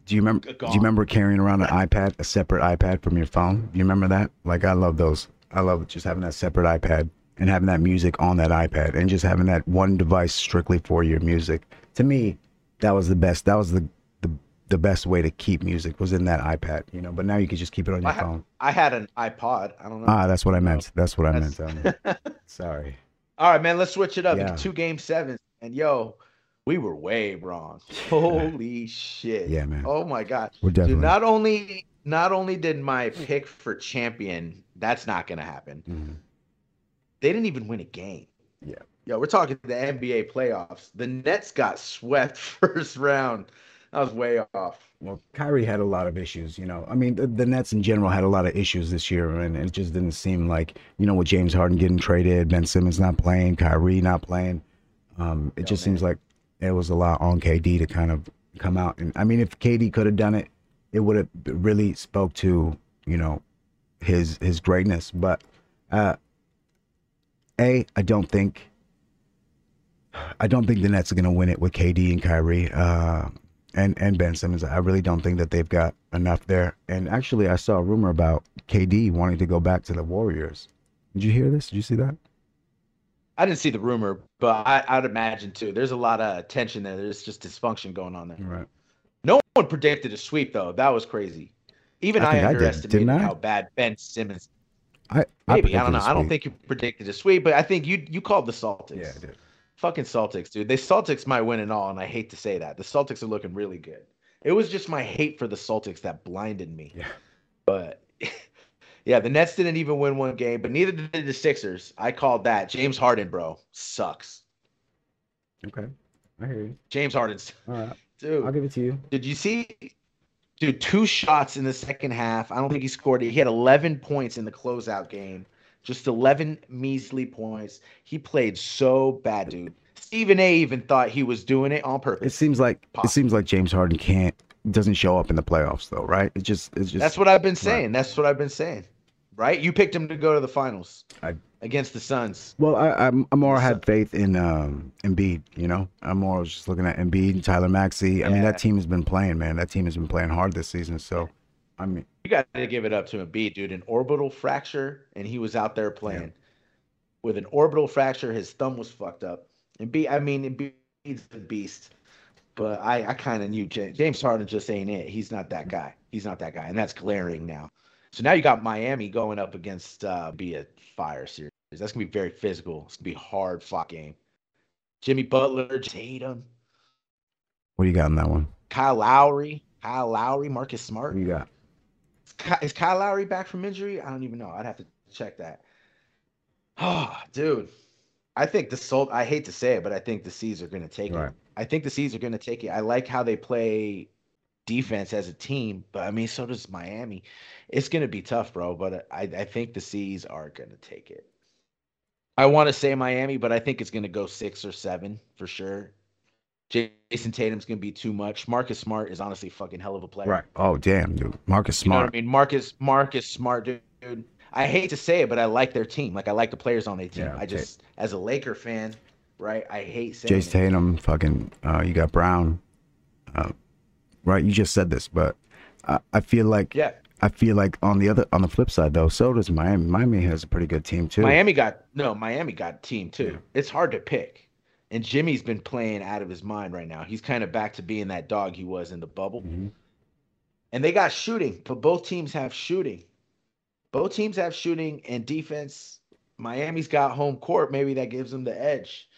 Do you remember carrying around an iPad, a separate iPad from your phone? Do you remember that? Like, I love those. I love just having that separate iPad. And having that music on that iPad and just having that one device strictly for your music. To me, that was the best. That was the best way to keep music, was in that iPad, you know. But now you can just keep it on your phone. I had an iPod. I don't know. Ah, that's what I meant. That's what I meant. Sorry. All right, man. Let's switch it up. Yeah. 2 Game 7s. And yo, we were way wrong. Holy shit. Yeah, man. Oh my God. We're definitely. Dude, not only did my pick for champion, that's not gonna happen. Mm-hmm. They didn't even win a game. Yeah. Yo, we're talking the NBA playoffs. The Nets got swept first round. I was way off. Well, Kyrie had a lot of issues, you know. I mean, the Nets in general had a lot of issues this year, and it just didn't seem like, you know, with James Harden getting traded, Ben Simmons not playing, Kyrie not playing, it just seems like it was a lot on KD to kind of come out. And I mean, if KD could have done it, it would have really spoke to, you know, his greatness. But, I don't think the Nets are going to win it with KD and Kyrie and Ben Simmons. I really don't think that they've got enough there. And actually, I saw a rumor about KD wanting to go back to the Warriors. Did you hear this? Did you see that? I didn't see the rumor, but I'd imagine, too. There's a lot of tension there. There's just dysfunction going on there. Right. No one predicted a sweep, though. That was crazy. Even I underestimated how bad Ben Simmons is. I don't know. I don't think you predicted a sweep, but I think you called the Celtics. Yeah, I did. Fucking Celtics, dude. The Celtics might win it all, and I hate to say that. The Celtics are looking really good. It was just my hate for the Celtics that blinded me. Yeah. But, yeah, the Nets didn't even win one game, but neither did the Sixers. I called that. James Harden, bro, sucks. Okay. I hear you. James Harden's. All right. Dude. I'll give it to you. Did you see... Dude, 2 shots in the second half. I don't think he scored it. He had 11 points in the closeout game. Just 11 measly points. He played so bad, dude. Stephen A. even thought he was doing it on purpose. It seems like James Harden doesn't show up in the playoffs, though, right? It's just that's what I've been saying. Right. That's what I've been saying. Right? You picked him to go to the finals against the Suns. Well, I more had faith in Embiid, you know? I more was just looking at Embiid and Tyler Maxey. Yeah. I mean, that team has been playing, man. That team has been playing hard this season. So, I mean. You got to give it up to Embiid, dude. An orbital fracture, and he was out there playing. Yeah. With an orbital fracture, his thumb was fucked up. Embiid's the beast. But I kind of knew James Harden just ain't it. He's not that guy. He's not that guy. And that's glaring now. So now you got Miami going up against be a fire series. That's going to be very physical. It's going to be a hard-fought game. Jimmy Butler, Tatum. What do you got in that one? Kyle Lowry, Marcus Smart. What do you got? Is Kyle Lowry back from injury? I don't even know. I'd have to check that. Oh, dude. I hate to say it, but I think the C's are going to take it. I think the C's are going to take it. I like how they play defense as a team, but I mean, so does Miami. It's going to be tough, bro, but I think the C's are going to take it. I want to say Miami, but I think it's going to go 6 or 7 for sure. Jason Tatum's going to be too much. Marcus Smart is honestly a fucking hell of a player. Right. Oh, damn, dude. Marcus Smart. You know what I mean? Marcus Smart, dude. I hate to say it, but I like their team. Like, I like the players on their team. Yeah, okay. I just, as a Laker fan, right, I hate saying Jason Tatum, fucking, you got Brown, right? You just said this, but I feel like on the flip side though, so does Miami. Miami has a pretty good team too. Miami got a team too. Yeah. It's hard to pick. And Jimmy's been playing out of his mind right now. He's kind of back to being that dog he was in the bubble. Mm-hmm. And they got shooting, but both teams have shooting. Both teams have shooting and defense. Miami's got home court. Maybe that gives them the edge.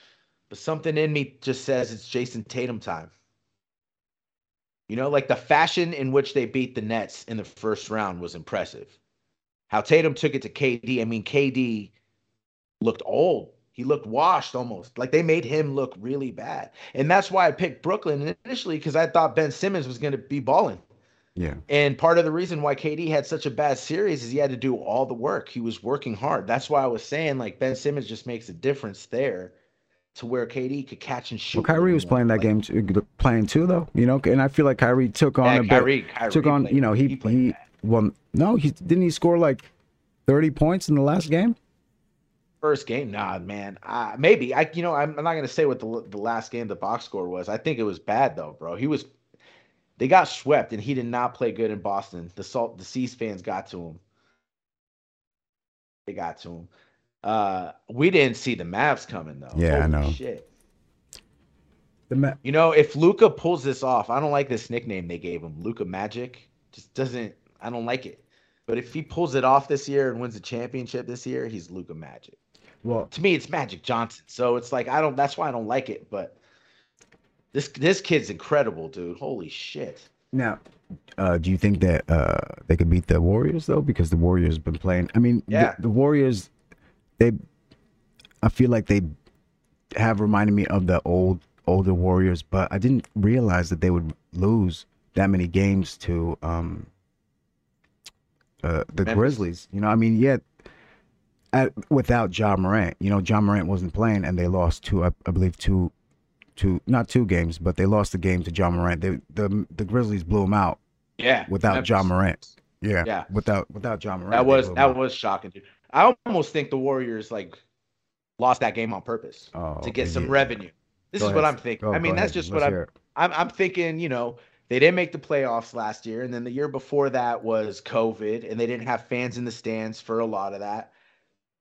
But something in me just says it's Jason Tatum time. You know, like the fashion in which they beat the Nets in the first round was impressive. How Tatum took it to KD. I mean, KD looked old. He looked washed almost. Like they made him look really bad. And that's why I picked Brooklyn initially, because I thought Ben Simmons was going to be balling. Yeah. And part of the reason why KD had such a bad series is he had to do all the work. He was working hard. That's why I was saying, like, Ben Simmons just makes a difference there to where KD could catch and shoot. Well, Kyrie was playing that game too, though, you know, and I feel like Kyrie took on a bit. Kyrie took on, you know, he well, no, he didn't. He score like 30 points in the last game. First game, nah, man. Maybe you know, I'm not gonna say what the last game the box score was. I think it was bad though, bro. He was. They got swept, and he did not play good in Boston. The C's fans got to him. They got to him. We didn't see the Mavs coming though. Yeah, holy I know. Shit. You know, if Luka pulls this off, I don't like this nickname they gave him, Luka Magic. Just doesn't. I don't like it. But if he pulls it off this year and wins the championship this year, he's Luka Magic. Well, to me, it's Magic Johnson. So it's like I don't. That's why I don't like it. But this kid's incredible, dude. Holy shit. Now, do you think that they could beat the Warriors though? Because the Warriors been playing. I mean, yeah, the Warriors. I feel like they have reminded me of the older Warriors, but I didn't realize that they would lose that many games to the Memphis. Grizzlies. You know, I mean, yeah, without Ja Morant, you know, Ja Morant wasn't playing, and they lost not two games, but they lost the game to Ja Morant. The Grizzlies blew them out. Yeah, without Ja Morant. Yeah, yeah, without Ja Morant. That was shocking, dude. I almost think the Warriors like lost that game on purpose to get some revenue. This is what I'm thinking. I mean, that's just what I'm thinking. You know, they didn't make the playoffs last year, and then the year before that was COVID, and they didn't have fans in the stands for a lot of that.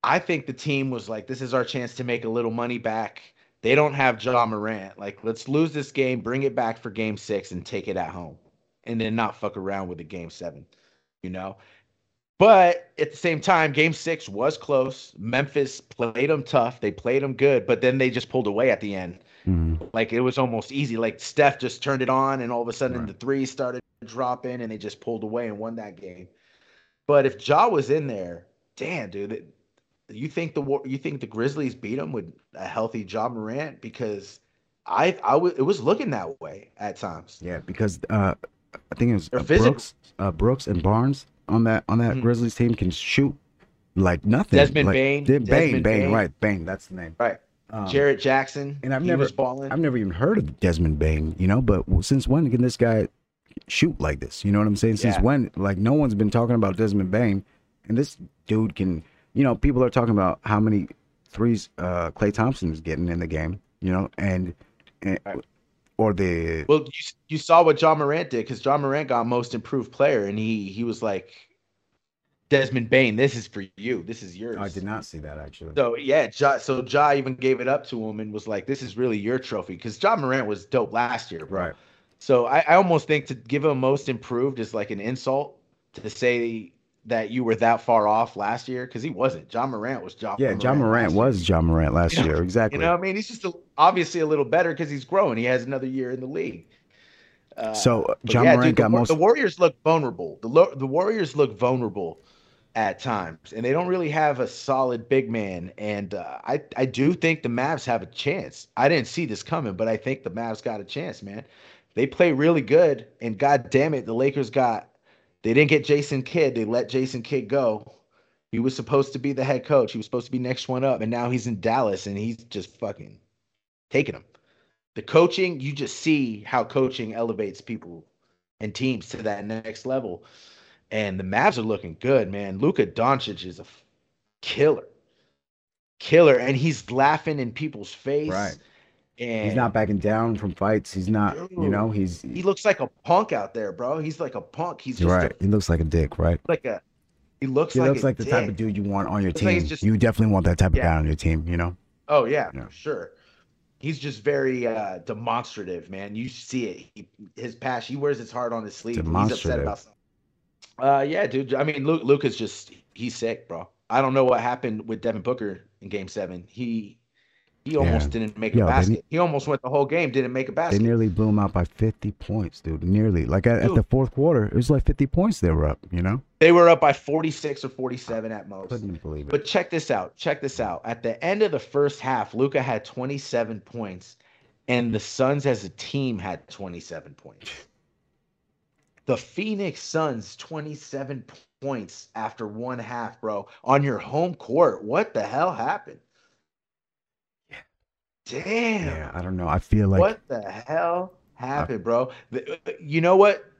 I think the team was like, "This is our chance to make a little money back." They don't have Ja Morant. Like, let's lose this game, bring it back for Game 6, and take it at home, and then not fuck around with the Game 7. You know. But at the same time, Game 6 was close. Memphis played them tough. They played them good, but then they just pulled away at the end. Mm. Like, it was almost easy. Like, Steph just turned it on, and all of a sudden the threes started dropping, and they just pulled away and won that game. But if Ja was in there, damn, dude, you think the Grizzlies beat them with a healthy Ja Morant? Because it was looking that way at times. Yeah, because I think it was Brooks and Barnes on that mm-hmm. Grizzlies team can shoot like nothing. Desmond Bane, that's the name. Right. Jarrett Jackson. And I've never even heard of Desmond Bane, you know, but since when can this guy shoot like this? You know what I'm saying? Since when, like, no one's been talking about Desmond Bane, and this dude can, you know, people are talking about how many threes Klay Thompson is getting in the game, you know, Well, you saw what Ja Morant did, because Ja Morant got most improved player, and he was like, Desmond Bane, this is for you. This is yours. I did not see that, actually. So, yeah, Ja even gave it up to him and was like, this is really your trophy, because Ja Morant was dope last year, bro. Right. So I almost think to give him most improved is like an insult to say that you were that far off last year, because he wasn't. Ja Morant was Ja Morant. Yeah, Ja Morant was Ja Morant last year, exactly. You know what I mean? He's just obviously a little better because he's growing. He has another year in the league. So Ja Morant got most. The Warriors look vulnerable. The Warriors look vulnerable at times, and they don't really have a solid big man. And I do think the Mavs have a chance. I didn't see this coming, but I think the Mavs got a chance, man. They play really good, and God damn it, the Lakers got. They didn't get Jason Kidd. They let Jason Kidd go. He was supposed to be the head coach. He was supposed to be next one up, and now he's in Dallas, and he's just fucking taking him. The coaching, you just see how coaching elevates people and teams to that next level. And the Mavs are looking good, man. Luka Doncic is a killer. Killer, and he's laughing in people's face. Right. And he's not backing down from fights. He's not, dude, you know, he looks like a punk out there, bro. He's like a punk. He's just right. He looks like a dick, right? He looks like the dick. Type of dude you want on your team. Like you definitely want that type of guy on your team, you know? Oh, yeah, yeah. Sure. He's just very demonstrative, man. You see it. His passion, he wears his heart on his sleeve. He's upset about something. Yeah, dude. I mean, Luka's just, he's sick, bro. I don't know what happened with Devin Booker in Game 7. He almost didn't make a basket. He almost went the whole game, didn't make a basket. They nearly blew him out by 50 points, dude. Nearly. Like at the fourth quarter, it was like 50 points they were up, you know? They were up by 46 or 47 at most. Couldn't believe it. But check this out. Check this out. At the end of the first half, Luka had 27 points, and the Suns as a team had 27 points. The Phoenix Suns, 27 points after one half, bro. On your home court. What the hell happened? Damn. Yeah, I don't know. I feel like what the hell happened, bro? You know what?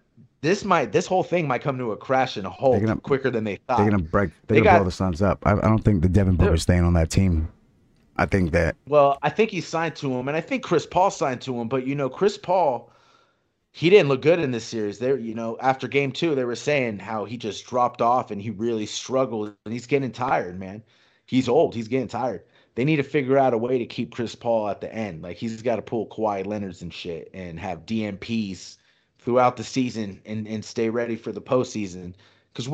This whole thing might come to a crash and a halt quicker than they thought. They're gonna break. They're gonna blow the Suns up. I don't think the Devin Booker's staying on that team. I think that. Well, I think he signed to him, and I think Chris Paul signed to him. But you know, Chris Paul, he didn't look good in this series. There, you know, after game 2, they were saying how he just dropped off and he really struggled, and he's getting tired, man. He's old. He's getting tired. They need to figure out a way to keep Chris Paul at the end. Like, he's got to pull Kawhi Leonard's and shit and have DMPs throughout the season and stay ready for the postseason. Because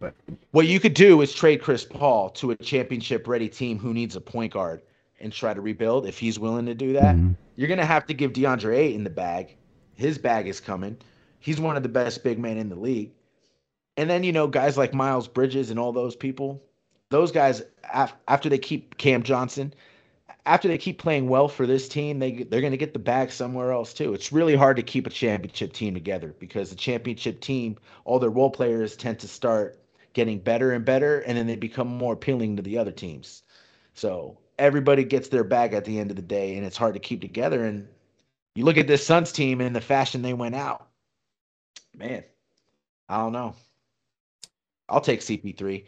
but what you could do is trade Chris Paul to a championship-ready team who needs a point guard and try to rebuild if he's willing to do that. Mm-hmm. You're going to have to give DeAndre Ayton the bag. His bag is coming. He's one of the best big men in the league. And then, you know, guys like Miles Bridges and all those people, those guys, after they keep Cam Johnson, after they keep playing well for this team, they're going to get the bag somewhere else too. It's really hard to keep a championship team together because the championship team, all their role players tend to start getting better and better, and then they become more appealing to the other teams. So everybody gets their bag at the end of the day, and it's hard to keep together. And you look at this Suns team and the fashion they went out. Man, I don't know. I'll take CP3.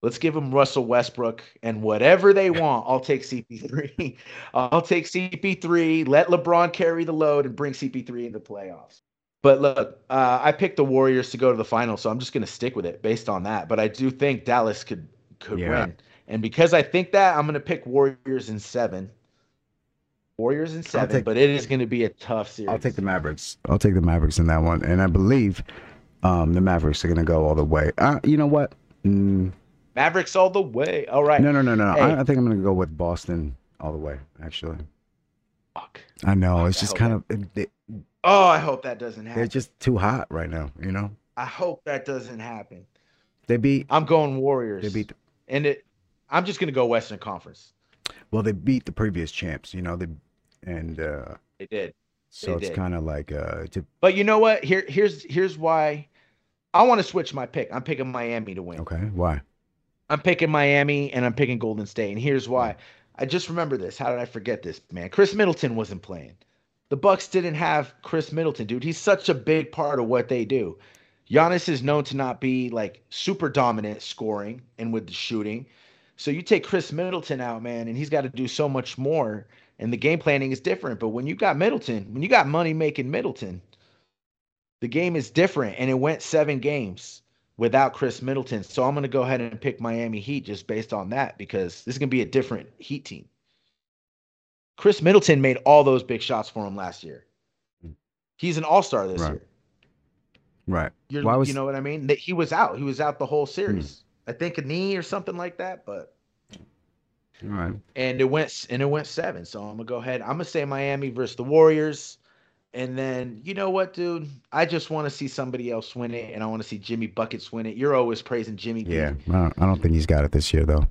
Let's give them Russell Westbrook and whatever they want. I'll take CP3. I'll take CP3. Let LeBron carry the load and bring CP3 into the playoffs. But look, I picked the Warriors to go to the final, so I'm just going to stick with it based on that. But I do think Dallas could win. And because I think that, I'm going to pick Warriors in 7. But it is going to be a tough series. I'll take the Mavericks. I'll take the Mavericks in that one. And I believe the Mavericks are going to go all the way. You know what? Mavericks all the way. All right. No. Hey. I think I'm going to go with Boston all the way, actually. Fuck. I know. Fuck, it's just kind of... I hope that doesn't happen. They're just too hot right now, you know? I hope that doesn't happen. I'm going Warriors. I'm just going to go Western Conference. Well, they beat the previous champs, you know? They did. So it's kind of like... But you know what? Here's why. I want to switch my pick. I'm picking Miami to win. Okay, why? I'm picking Miami, and I'm picking Golden State, and here's why. I just remember this. How did I forget this, man? Chris Middleton wasn't playing. The Bucks didn't have Chris Middleton, dude. He's such a big part of what they do. Giannis is known to not be, like, super dominant scoring and with the shooting. So you take Chris Middleton out, man, and he's got to do so much more, and the game planning is different. But when you got Middleton, when you got money-making Middleton, the game is different, and it went 7 games without Chris Middleton. So I'm going to go ahead and pick Miami Heat just based on that because this is going to be a different Heat team. Chris Middleton made all those big shots for him last year. He's an all-star this year. Right. You know what I mean? He was out. He was out the whole series. I think a knee or something like that, but all right. And it went 7, so I'm going to go ahead. I'm going to say Miami versus the Warriors. And then, you know what, dude? I just want to see somebody else win it, and I want to see Jimmy Buckets win it. You're always praising Jimmy. Yeah, I don't think he's got it this year, though.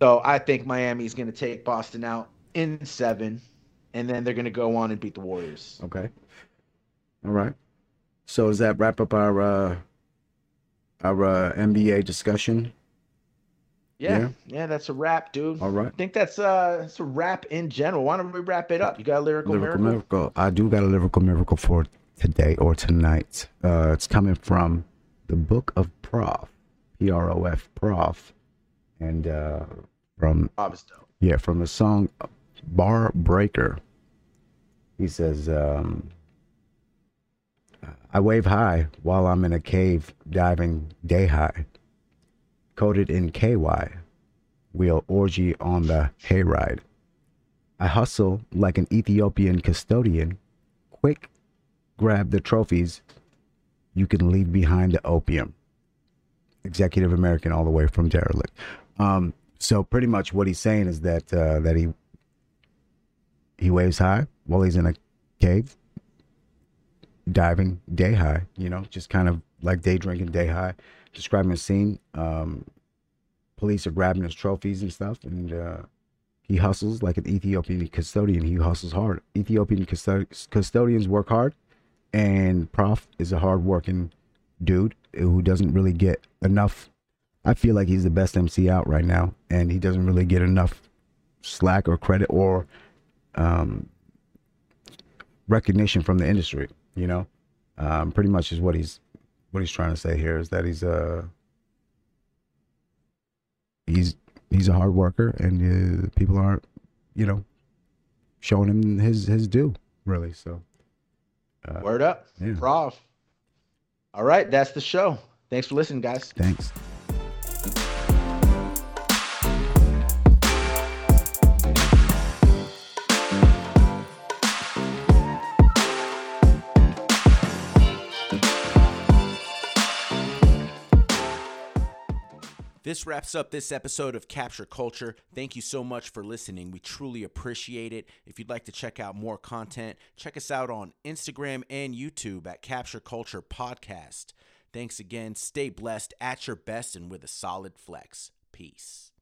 So I think Miami's going to take Boston out in 7, and then they're going to go on and beat the Warriors. Okay. All right. So does that wrap up our NBA discussion? Yeah, that's a wrap, dude. All right. I think that's a wrap in general. Why don't we wrap it up? You got a lyrical miracle? I do got a lyrical miracle for today or tonight. It's coming from the book of Prof, P-R-O-F, Prof, and from the song Bar Breaker. He says, I wave high while I'm in a cave diving day high. Coated in KY, we'll orgy on the hayride. I hustle like an Ethiopian custodian. Quick, grab the trophies. You can leave behind the opium. Executive American all the way from Derelict. So pretty much what he's saying is that that he waves high while he's in a cave, diving day high, you know, just kind of like day drinking, day high, describing a scene. Police are grabbing his trophies and stuff, and he hustles like an Ethiopian custodian. He hustles hard. Ethiopian custodians work hard, and Prof is a hard-working dude who doesn't really get enough. I feel like he's the best MC out right now, and he doesn't really get enough slack or credit or recognition from the industry, you know. Pretty much is what he's trying to say here, is that he's a hard worker, and people aren't, you know, showing him his due, really. So word up, yeah. Prof. All right, that's the show. Thanks for listening, guys. Thanks. This wraps up this episode of Capture Culture. Thank you so much for listening. We truly appreciate it. If you'd like to check out more content, check us out on Instagram and YouTube at Capture Culture Podcast. Thanks again. Stay blessed, at your best, and with a solid flex. Peace.